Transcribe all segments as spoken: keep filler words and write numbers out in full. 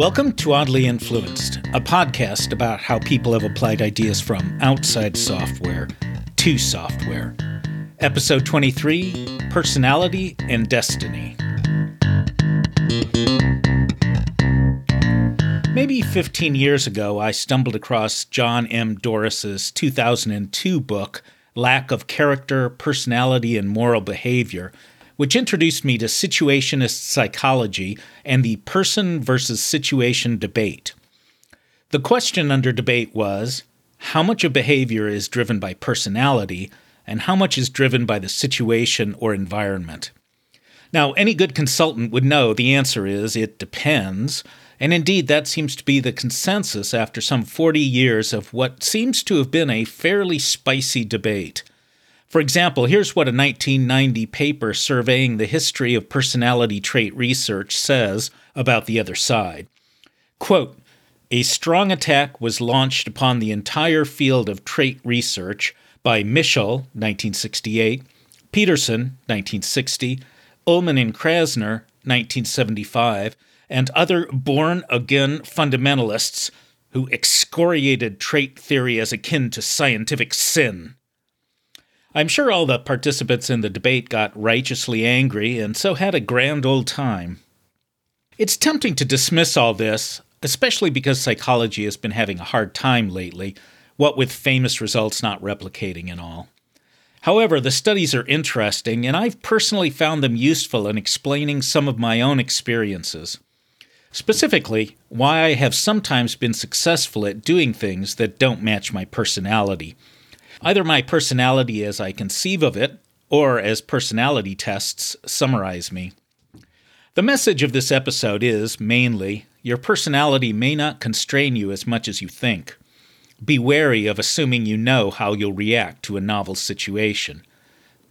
Welcome to Oddly Influenced, a podcast about how people have applied ideas from outside software to software. Episode twenty-three, Personality and Destiny. Maybe fifteen years ago, I stumbled across John M. Doris's two thousand two book, Lack of Character, Personality and Moral Behavior, which introduced me to situationist psychology and the person versus situation debate. The question under debate was, how much of behavior is driven by personality, and how much is driven by the situation or environment? Now, any good consultant would know the answer is it depends, and indeed that seems to be the consensus after some forty years of what seems to have been a fairly spicy debate. For example, here's what a nineteen ninety paper surveying the history of personality trait research says about the other side. Quote, "A strong attack was launched upon the entire field of trait research by Mischel, nineteen sixty-eight, Peterson, nineteen sixty, Ullman and Krasner, nineteen seventy-five, and other born-again fundamentalists who excoriated trait theory as akin to scientific sin." I'm sure all the participants in the debate got righteously angry and so had a grand old time. It's tempting to dismiss all this, especially because psychology has been having a hard time lately, what with famous results not replicating and all. However, the studies are interesting, and I've personally found them useful in explaining some of my own experiences. Specifically, why I have sometimes been successful at doing things that don't match my personality. Either my personality as I conceive of it, or as personality tests summarize me. The message of this episode is, mainly, your personality may not constrain you as much as you think. Be wary of assuming you know how you'll react to a novel situation.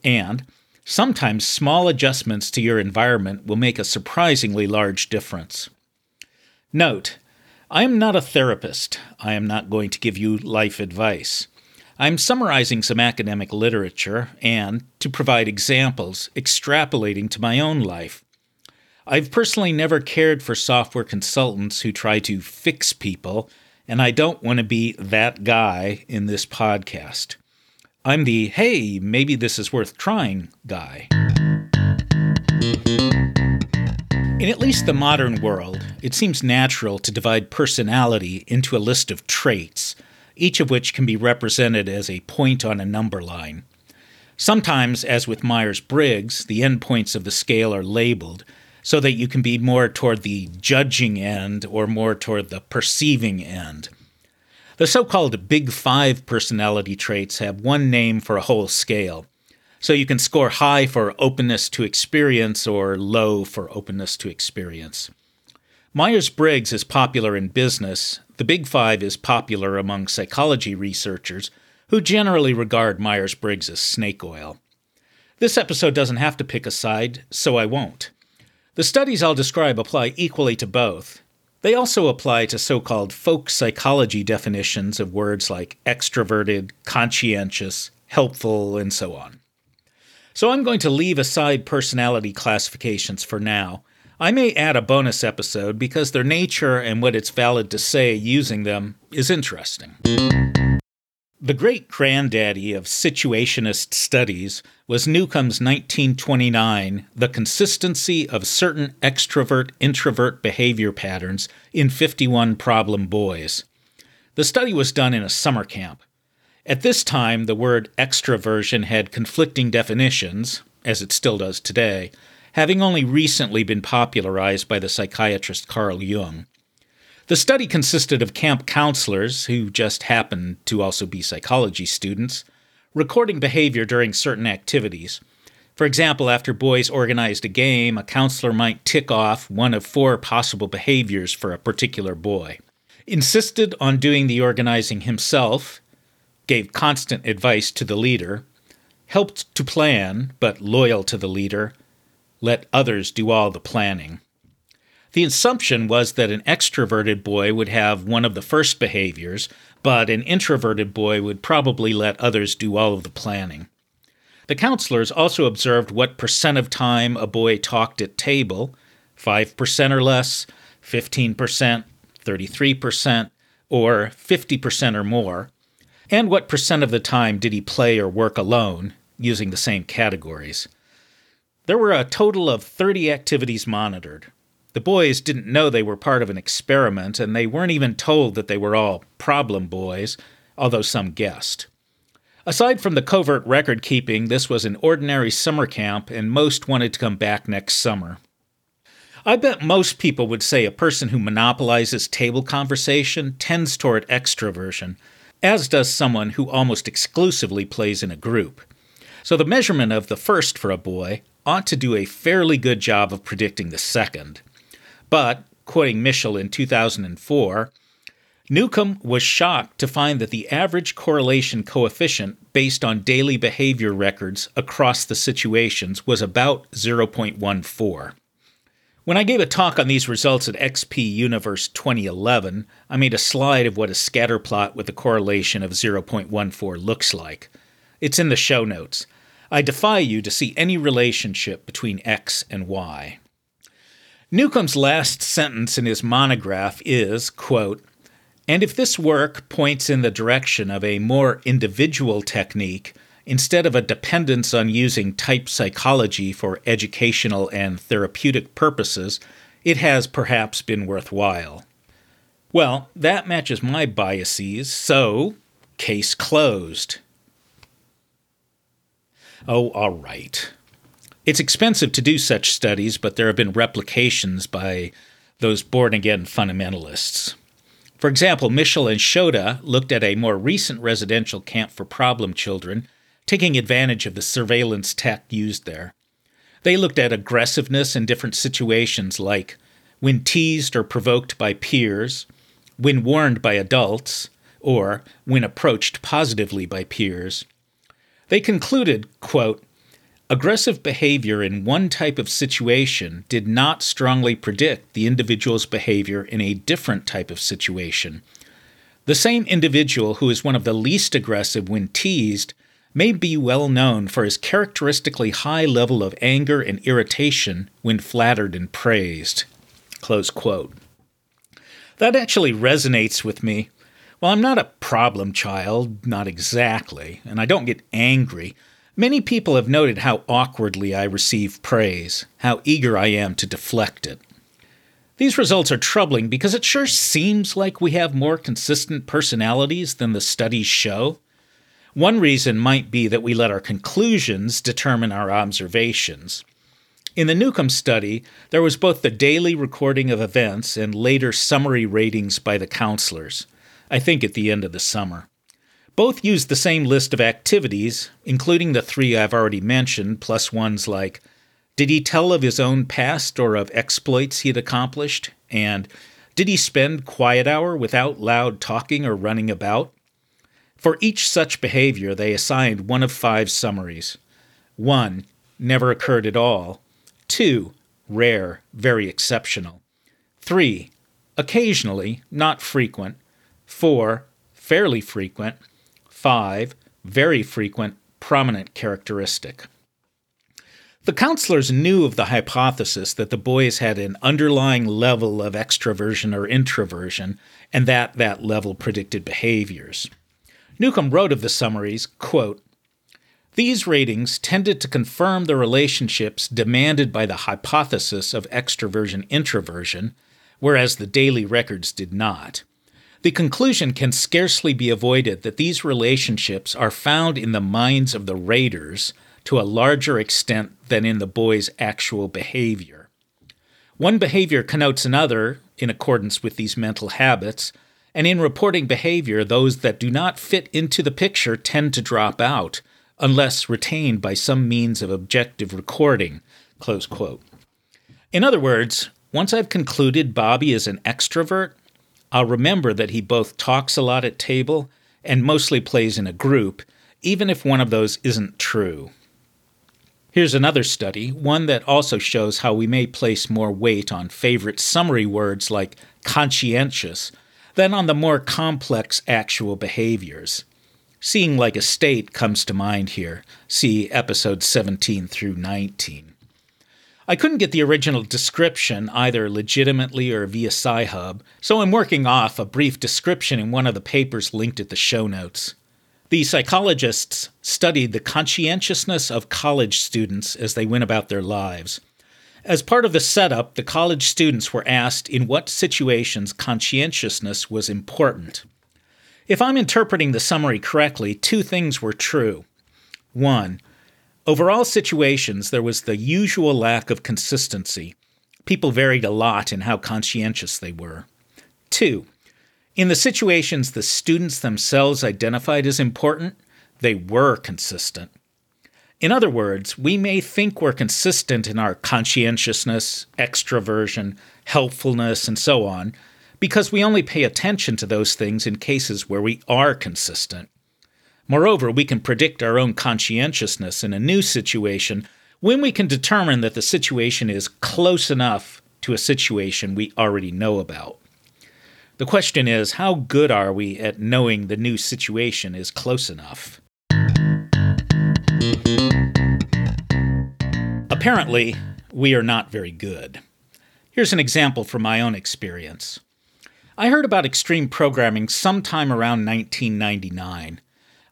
And, sometimes small adjustments to your environment will make a surprisingly large difference. Note, I am not a therapist. I am not going to give you life advice. I'm summarizing some academic literature and, to provide examples, extrapolating to my own life. I've personally never cared for software consultants who try to fix people, and I don't want to be that guy in this podcast. I'm the, hey, maybe this is worth trying guy. In at least the modern world, it seems natural to divide personality into a list of traits, each of which can be represented as a point on a number line. Sometimes, as with Myers-Briggs, the endpoints of the scale are labeled, so that you can be more toward the judging end or more toward the perceiving end. The so-called Big Five personality traits have one name for a whole scale, so you can score high for openness to experience or low for openness to experience. Myers-Briggs is popular in business. The Big Five is popular among psychology researchers who generally regard Myers-Briggs as snake oil. This episode doesn't have to pick a side, so I won't. The studies I'll describe apply equally to both. They also apply to so-called folk psychology definitions of words like extroverted, conscientious, helpful, and so on. So I'm going to leave aside personality classifications for now. I may add a bonus episode because their nature and what it's valid to say using them is interesting. The great granddaddy of situationist studies was Newcomb's nineteen twenty-nine, The Consistency of Certain Extrovert-Introvert Behavior Patterns in fifty-one Problem Boys. The study was done in a summer camp. At this time, the word extroversion had conflicting definitions, as it still does today, having only recently been popularized by the psychiatrist Carl Jung. The study consisted of camp counselors, who just happened to also be psychology students, recording behavior during certain activities. For example, after boys organized a game, a counselor might tick off one of four possible behaviors for a particular boy. Insisted on doing the organizing himself, gave constant advice to the leader, helped to plan, but loyal to the leader, let others do all the planning. The assumption was that an extroverted boy would have one of the first behaviors, but an introverted boy would probably let others do all of the planning. The counselors also observed what percent of time a boy talked at table, five percent or less, fifteen percent, thirty-three percent, or fifty percent or more? And what percent of the time did he play or work alone, using the same categories? There were a total of thirty activities monitored. The boys didn't know they were part of an experiment, and they weren't even told that they were all problem boys, although some guessed. Aside from the covert record-keeping, this was an ordinary summer camp, and most wanted to come back next summer. I bet most people would say a person who monopolizes table conversation tends toward extroversion, as does someone who almost exclusively plays in a group. So the measurement of the first for a boy ought to do a fairly good job of predicting the second. But, quoting Michel in two thousand four, Newcomb was shocked to find that the average correlation coefficient based on daily behavior records across the situations was about zero point one four. When I gave a talk on these results at X P Universe twenty eleven, I made a slide of what a scatter plot with a correlation of zero point one four looks like. It's in the show notes. I defy you to see any relationship between X and Y. Newcomb's last sentence in his monograph is, quote, "And if this work points in the direction of a more individual technique, instead of a dependence on using type psychology for educational and therapeutic purposes, it has perhaps been worthwhile." Well, that matches my biases, so case closed. Oh, all right. It's expensive to do such studies, but there have been replications by those born-again fundamentalists. For example, Michel and Shoda looked at a more recent residential camp for problem children, taking advantage of the surveillance tech used there. They looked at aggressiveness in different situations, like when teased or provoked by peers, when warned by adults, or when approached positively by peers. They concluded, quote, "Aggressive behavior in one type of situation did not strongly predict the individual's behavior in a different type of situation. The same individual who is one of the least aggressive when teased may be well known for his characteristically high level of anger and irritation when flattered and praised." Close quote. That actually resonates with me. While I'm not a problem child, not exactly, and I don't get angry, many people have noted how awkwardly I receive praise, how eager I am to deflect it. These results are troubling because it sure seems like we have more consistent personalities than the studies show. One reason might be that we let our conclusions determine our observations. In the Newcomb study, there was both the daily recording of events and later summary ratings by the counselors, I think at the end of the summer. Both used the same list of activities, including the three I've already mentioned, plus ones like, did he tell of his own past or of exploits he had accomplished? And did he spend quiet hour without loud talking or running about? For each such behavior, they assigned one of five summaries. One, never occurred at all. Two, rare, very exceptional. Three, occasionally, not frequent. Four, fairly frequent. Five, very frequent, prominent characteristic. The counselors knew of the hypothesis that the boys had an underlying level of extroversion or introversion, and that that level predicted behaviors. Newcomb wrote of the summaries, quote, "These ratings tended to confirm the relationships demanded by the hypothesis of extroversion-introversion, whereas the daily records did not. The conclusion can scarcely be avoided that these relationships are found in the minds of the raters to a larger extent than in the boys' actual behavior. One behavior connotes another in accordance with these mental habits, and in reporting behavior, those that do not fit into the picture tend to drop out, unless retained by some means of objective recording." Close quote. In other words, once I've concluded Bobby is an extrovert, I'll remember that he both talks a lot at table and mostly plays in a group, even if one of those isn't true. Here's another study, one that also shows how we may place more weight on favorite summary words like conscientious than on the more complex actual behaviors. Seeing like a state comes to mind here. See episodes seventeen through nineteen. I couldn't get the original description either legitimately or via Sci-Hub, so I'm working off a brief description in one of the papers linked at the show notes. The psychologists studied the conscientiousness of college students as they went about their lives. As part of the setup, the college students were asked in what situations conscientiousness was important. If I'm interpreting the summary correctly, two things were true. One, overall situations, there was the usual lack of consistency. People varied a lot in how conscientious they were. Two, in the situations the students themselves identified as important, they were consistent. In other words, we may think we're consistent in our conscientiousness, extroversion, helpfulness, and so on, because we only pay attention to those things in cases where we are consistent. Moreover, we can predict our own conscientiousness in a new situation when we can determine that the situation is close enough to a situation we already know about. The question is, how good are we at knowing the new situation is close enough? Apparently, we are not very good. Here's an example from my own experience. I heard about extreme programming sometime around nineteen ninety-nine.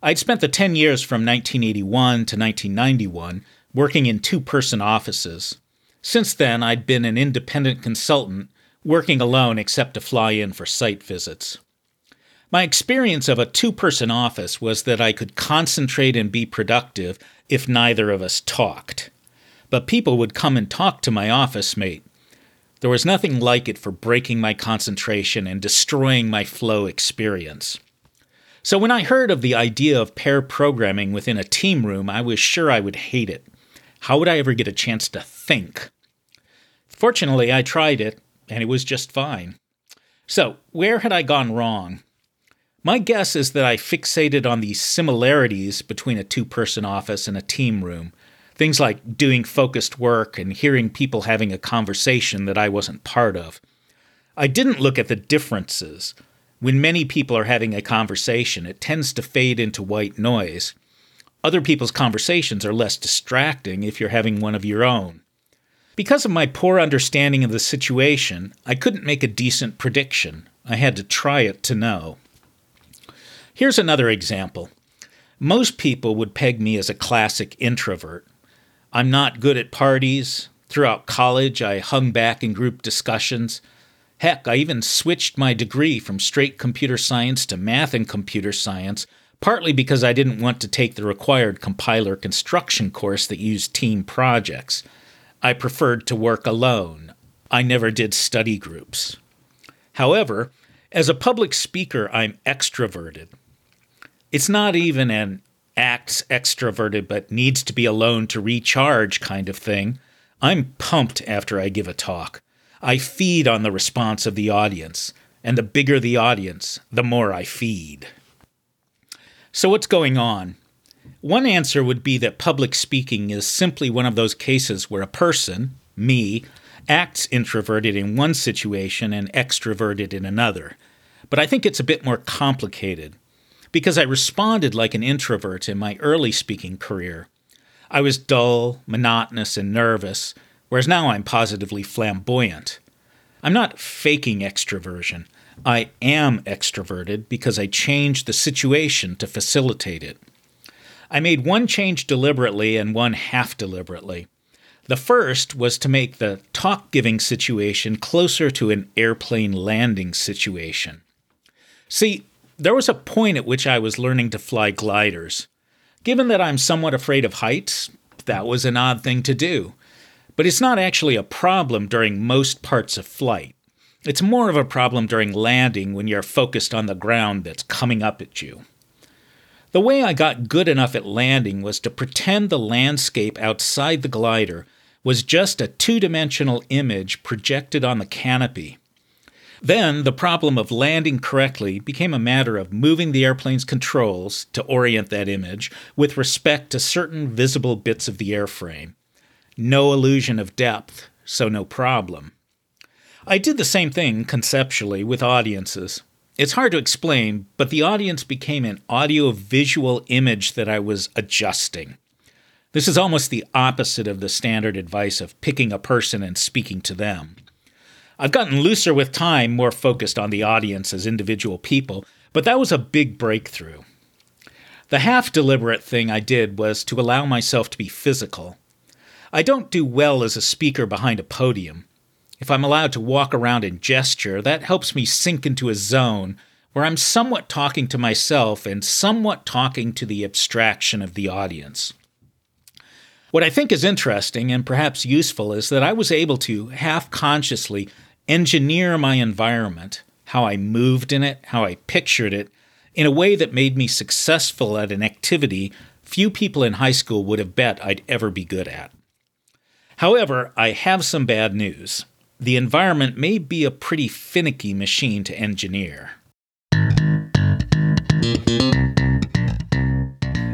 I'd spent the ten years from nineteen eighty-one to nineteen ninety-one working in two-person offices. Since then, I'd been an independent consultant, working alone except to fly in for site visits. My experience of a two-person office was that I could concentrate and be productive if neither of us talked. But people would come and talk to my office mate. There was nothing like it for breaking my concentration and destroying my flow experience. So when I heard of the idea of pair programming within a team room, I was sure I would hate it. How would I ever get a chance to think? Fortunately, I tried it, and it was just fine. So, where had I gone wrong? My guess is that I fixated on the similarities between a two-person office and a team room. Things like doing focused work and hearing people having a conversation that I wasn't part of. I didn't look at the differences. When many people are having a conversation, it tends to fade into white noise. Other people's conversations are less distracting if you're having one of your own. Because of my poor understanding of the situation, I couldn't make a decent prediction. I had to try it to know. Here's another example. Most people would peg me as a classic introvert. I'm not good at parties. Throughout college, I hung back in group discussions. Heck, I even switched my degree from straight computer science to math and computer science, partly because I didn't want to take the required compiler construction course that used team projects. I preferred to work alone. I never did study groups. However, as a public speaker, I'm extroverted. It's not even an acts extroverted but needs to be alone to recharge kind of thing. I'm pumped after I give a talk. I feed on the response of the audience, and the bigger the audience, the more I feed. So what's going on? One answer would be that public speaking is simply one of those cases where a person, me, acts introverted in one situation and extroverted in another. But I think it's a bit more complicated, because I responded like an introvert in my early speaking career. I was dull, monotonous, and nervous, whereas now I'm positively flamboyant. I'm not faking extroversion. I am extroverted because I changed the situation to facilitate it. I made one change deliberately and one half deliberately. The first was to make the talk-giving situation closer to an airplane landing situation. See, there was a point at which I was learning to fly gliders. Given that I'm somewhat afraid of heights, that was an odd thing to do. But it's not actually a problem during most parts of flight. It's more of a problem during landing when you're focused on the ground that's coming up at you. The way I got good enough at landing was to pretend the landscape outside the glider was just a two-dimensional image projected on the canopy. Then the problem of landing correctly became a matter of moving the airplane's controls to orient that image with respect to certain visible bits of the airframe. No illusion of depth, so no problem. I did the same thing, conceptually, with audiences. It's hard to explain, but the audience became an audio-visual image that I was adjusting. This is almost the opposite of the standard advice of picking a person and speaking to them. I've gotten looser with time, more focused on the audience as individual people, but that was a big breakthrough. The half-deliberate thing I did was to allow myself to be physical. I don't do well as a speaker behind a podium. If I'm allowed to walk around and gesture, that helps me sink into a zone where I'm somewhat talking to myself and somewhat talking to the abstraction of the audience. What I think is interesting and perhaps useful is that I was able to half-consciously engineer my environment, how I moved in it, how I pictured it, in a way that made me successful at an activity few people in high school would have bet I'd ever be good at. However, I have some bad news. The environment may be a pretty finicky machine to engineer.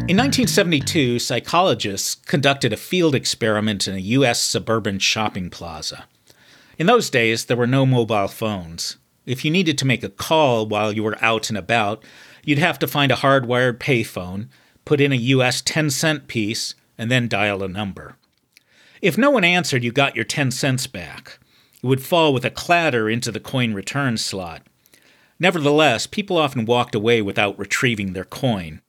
In nineteen seventy-two, psychologists conducted a field experiment in a U S suburban shopping plaza. In those days, there were no mobile phones. If you needed to make a call while you were out and about, you'd have to find a hardwired payphone, put in a U S ten cent piece, and then dial a number. If no one answered, you got your ten cents back. It would fall with a clatter into the coin return slot. Nevertheless, people often walked away without retrieving their coin.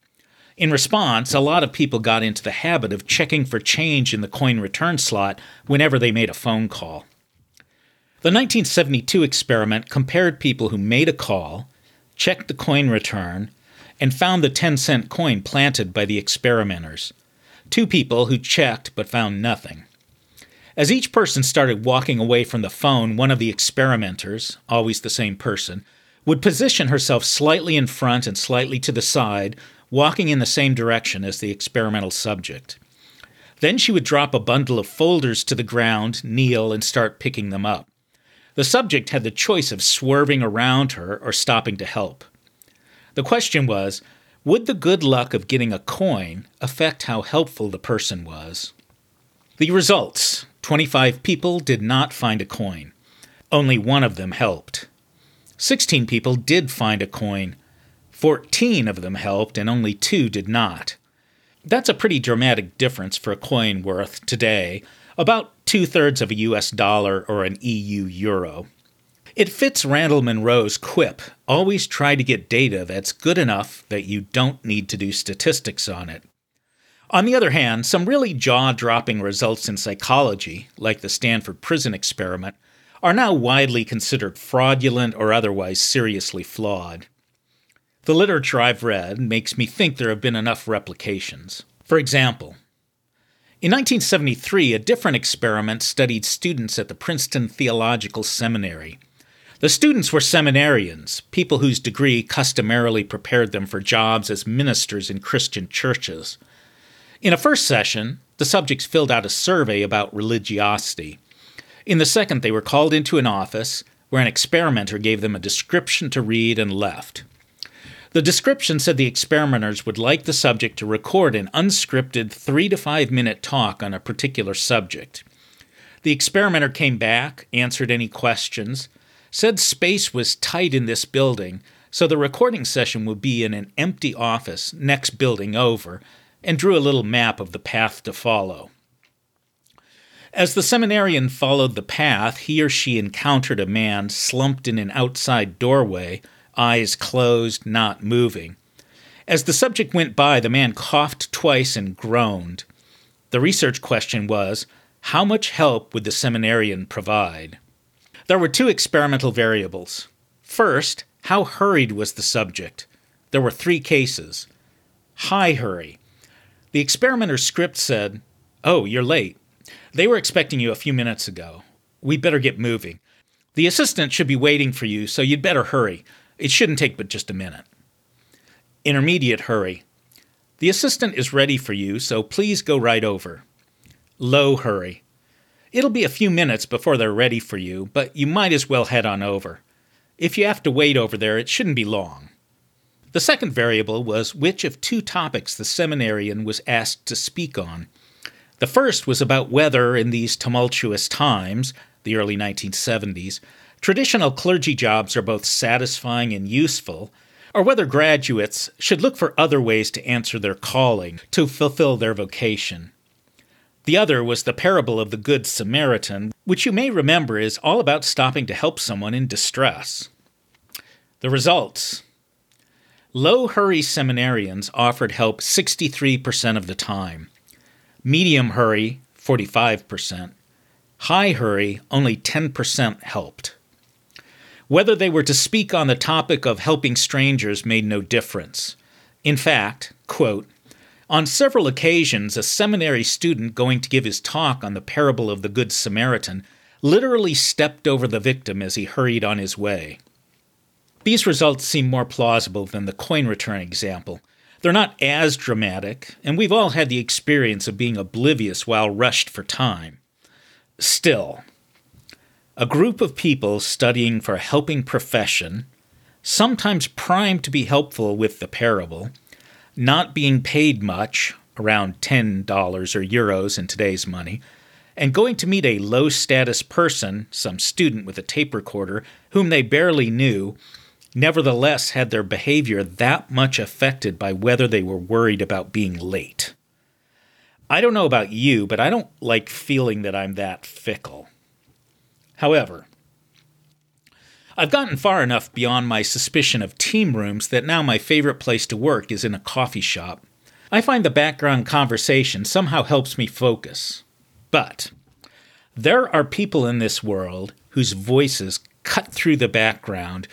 In response, a lot of people got into the habit of checking for change in the coin return slot whenever they made a phone call. The nineteen seventy-two experiment compared people who made a call, checked the coin return, and found the ten cent coin planted by the experimenters. Two people who checked but found nothing. As each person started walking away from the phone, one of the experimenters, always the same person, would position herself slightly in front and slightly to the side, walking in the same direction as the experimental subject. Then she would drop a bundle of folders to the ground, kneel, and start picking them up. The subject had the choice of swerving around her or stopping to help. The question was, would the good luck of getting a coin affect how helpful the person was? The results. twenty-five people did not find a coin. Only one of them helped. sixteen people did find a coin. fourteen of them helped, and only two did not. That's a pretty dramatic difference for a coin worth, today, about two-thirds of a U S dollar or an E U euro. It fits Randall Munroe's quip, always try to get data that's good enough that you don't need to do statistics on it. On the other hand, some really jaw-dropping results in psychology, like the Stanford prison experiment, are now widely considered fraudulent or otherwise seriously flawed. The literature I've read makes me think there have been enough replications. For example, in nineteen seventy-three, a different experiment studied students at the Princeton Theological Seminary. The students were seminarians, people whose degree customarily prepared them for jobs as ministers in Christian churches. In a first session, the subjects filled out a survey about religiosity. In the second, they were called into an office where an experimenter gave them a description to read and left. The description said the experimenters would like the subject to record an unscripted three to five minute talk on a particular subject. The experimenter came back, answered any questions, said space was tight in this building, so the recording session would be in an empty office next building over, and drew a little map of the path to follow. As the seminarian followed the path, he or she encountered a man slumped in an outside doorway, eyes closed, not moving. As the subject went by, the man coughed twice and groaned. The research question was, how much help would the seminarian provide? There were two experimental variables. First, how hurried was the subject? There were three cases. High hurry. The experimenter's script said, oh, you're late. They were expecting you a few minutes ago. We better get moving. The assistant should be waiting for you, so you'd better hurry. It shouldn't take but just a minute. Intermediate hurry. The assistant is ready for you, so please go right over. Low hurry. It'll be a few minutes before they're ready for you, but you might as well head on over. If you have to wait over there, it shouldn't be long. The second variable was which of two topics the seminarian was asked to speak on. The first was about whether, in these tumultuous times, the early nineteen seventies, traditional clergy jobs are both satisfying and useful, or whether graduates should look for other ways to answer their calling, to fulfill their vocation. The other was the parable of the Good Samaritan, which you may remember is all about stopping to help someone in distress. The results. Low-hurry seminarians offered help sixty-three percent of the time. Medium-hurry, forty-five percent. High-hurry, only ten percent helped. Whether they were to speak on the topic of helping strangers made no difference. In fact, quote, on several occasions, a seminary student going to give his talk on the parable of the Good Samaritan literally stepped over the victim as he hurried on his way. These results seem more plausible than the coin return example. They're not as dramatic, and we've all had the experience of being oblivious while rushed for time. Still, a group of people studying for a helping profession, sometimes primed to be helpful with the parable, not being paid much, around ten dollars or euros in today's money, and going to meet a low-status person, some student with a tape recorder, whom they barely knew, nevertheless had their behavior that much affected by whether they were worried about being late. I don't know about you, but I don't like feeling that I'm that fickle. However, I've gotten far enough beyond my suspicion of team rooms that now my favorite place to work is in a coffee shop. I find the background conversation somehow helps me focus. But there are people in this world whose voices cut through the background,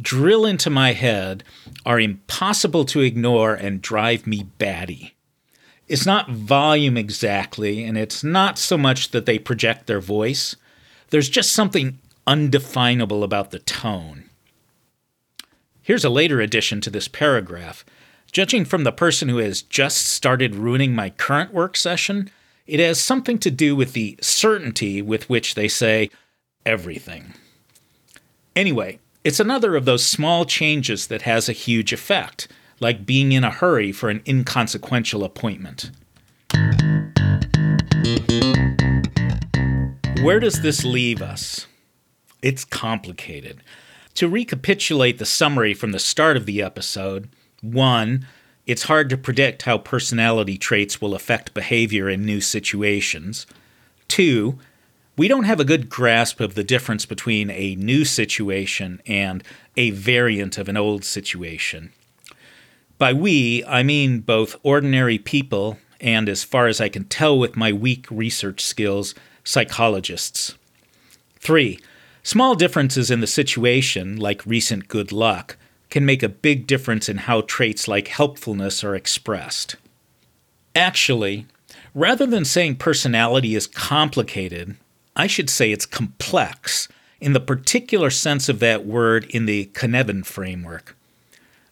drill into my head, are impossible to ignore, and drive me batty. It's not volume exactly, and it's not so much that they project their voice. There's just something undefinable about the tone. Here's a later addition to this paragraph. Judging from the person who has just started ruining my current work session, it has something to do with the certainty with which they say everything. Anyway, it's another of those small changes that has a huge effect, like being in a hurry for an inconsequential appointment. Where does this leave us? It's complicated. To recapitulate the summary from the start of the episode, one, it's hard to predict how personality traits will affect behavior in new situations. Two, we don't have a good grasp of the difference between a new situation and a variant of an old situation. By we, I mean both ordinary people and, as far as I can tell with my weak research skills, psychologists. Three, small differences in the situation, like recent good luck, can make a big difference in how traits like helpfulness are expressed. Actually, rather than saying personality is complicated, I should say it's complex in the particular sense of that word in the Cynefin framework.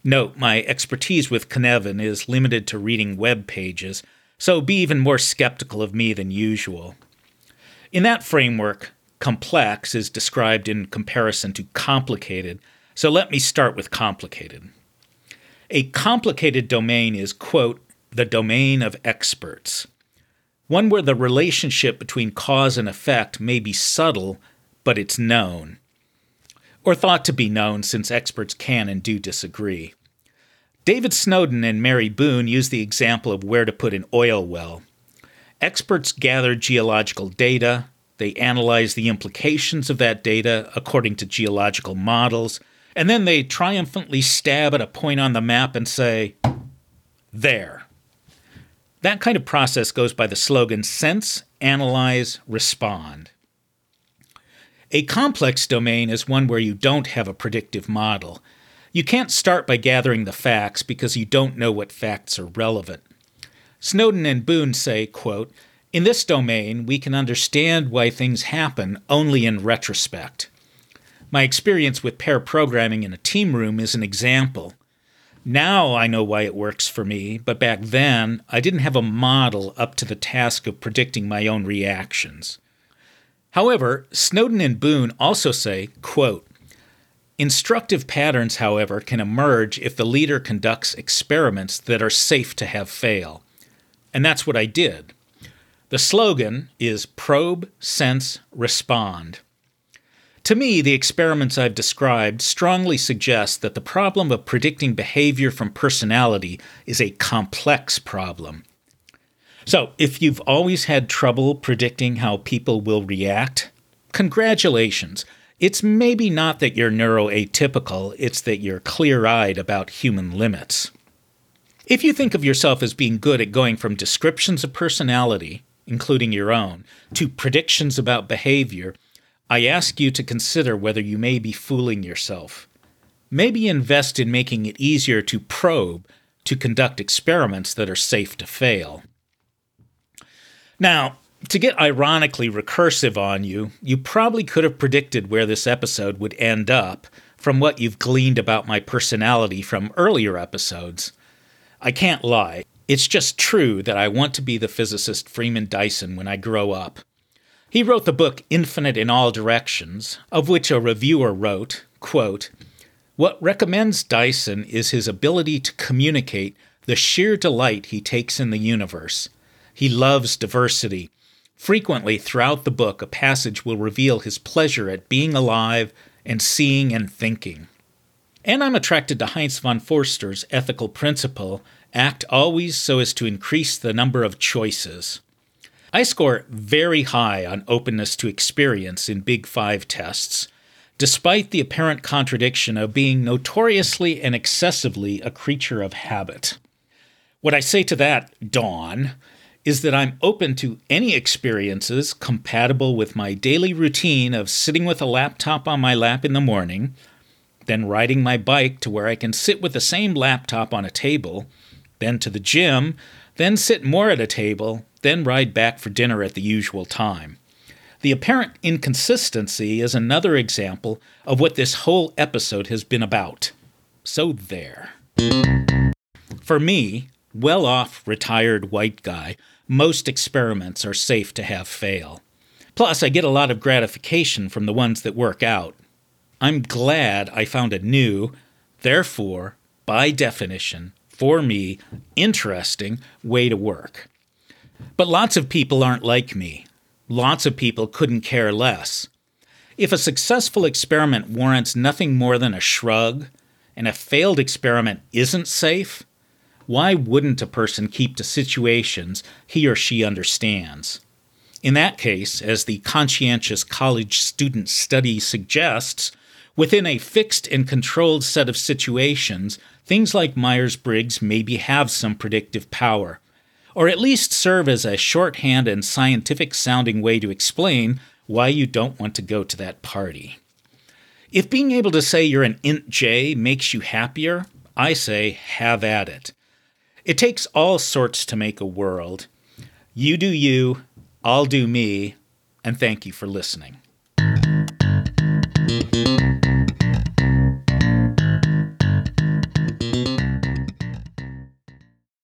Note, my expertise with Cynefin is limited to reading web pages, so be even more skeptical of me than usual. In that framework, complex is described in comparison to complicated, so let me start with complicated. A complicated domain is, quote, the domain of experts, one where the relationship between cause and effect may be subtle, but it's known, or thought to be known since experts can and do disagree. David Snowden and Mary Boone use the example of where to put an oil well. Experts gather geological data, they analyze the implications of that data according to geological models, and then they triumphantly stab at a point on the map and say, there. That kind of process goes by the slogan, sense, analyze, respond. A complex domain is one where you don't have a predictive model. You can't start by gathering the facts because you don't know what facts are relevant. Snowden and Boone say, quote, in this domain, we can understand why things happen only in retrospect. My experience with pair programming in a team room is an example. Now I know why it works for me, but back then I didn't have a model up to the task of predicting my own reactions. However, Snowden and Boone also say, quote, instructive patterns, however, can emerge if the leader conducts experiments that are safe to have fail. And that's what I did. The slogan is probe, sense, respond. To me, the experiments I've described strongly suggest that the problem of predicting behavior from personality is a complex problem. So if you've always had trouble predicting how people will react, congratulations. It's maybe not that you're neuroatypical, it's that you're clear-eyed about human limits. If you think of yourself as being good at going from descriptions of personality, including your own, to predictions about behavior, I ask you to consider whether you may be fooling yourself. Maybe invest in making it easier to probe, to conduct experiments that are safe to fail. Now, to get ironically recursive on you, you probably could have predicted where this episode would end up from what you've gleaned about my personality from earlier episodes. I can't lie. It's just true that I want to be the physicist Freeman Dyson when I grow up. He wrote the book Infinite in All Directions, of which a reviewer wrote, quote, "What recommends Dyson is his ability to communicate the sheer delight he takes in the universe. He loves diversity. Frequently throughout the book, a passage will reveal his pleasure at being alive and seeing and thinking." And I'm attracted to Heinz von Forster's ethical principle, act always so as to increase the number of choices. I score very high on openness to experience in Big Five tests, despite the apparent contradiction of being notoriously and excessively a creature of habit. What I say to that, Dawn, is that I'm open to any experiences compatible with my daily routine of sitting with a laptop on my lap in the morning, then riding my bike to where I can sit with the same laptop on a table, then to the gym, then sit more at a table, then ride back for dinner at the usual time. The apparent inconsistency is another example of what this whole episode has been about. So there. For me, well-off, retired white guy, most experiments are safe to have fail. Plus, I get a lot of gratification from the ones that work out. I'm glad I found a new, therefore, by definition, for me, interesting way to work. But lots of people aren't like me. Lots of people couldn't care less. If a successful experiment warrants nothing more than a shrug, and a failed experiment isn't safe, why wouldn't a person keep to situations he or she understands? In that case, as the conscientious college student study suggests, within a fixed and controlled set of situations, things like Myers-Briggs maybe have some predictive power, or at least serve as a shorthand and scientific-sounding way to explain why you don't want to go to that party. If being able to say you're an int J makes you happier, I say have at it. It takes all sorts to make a world. You do you, I'll do me, and thank you for listening.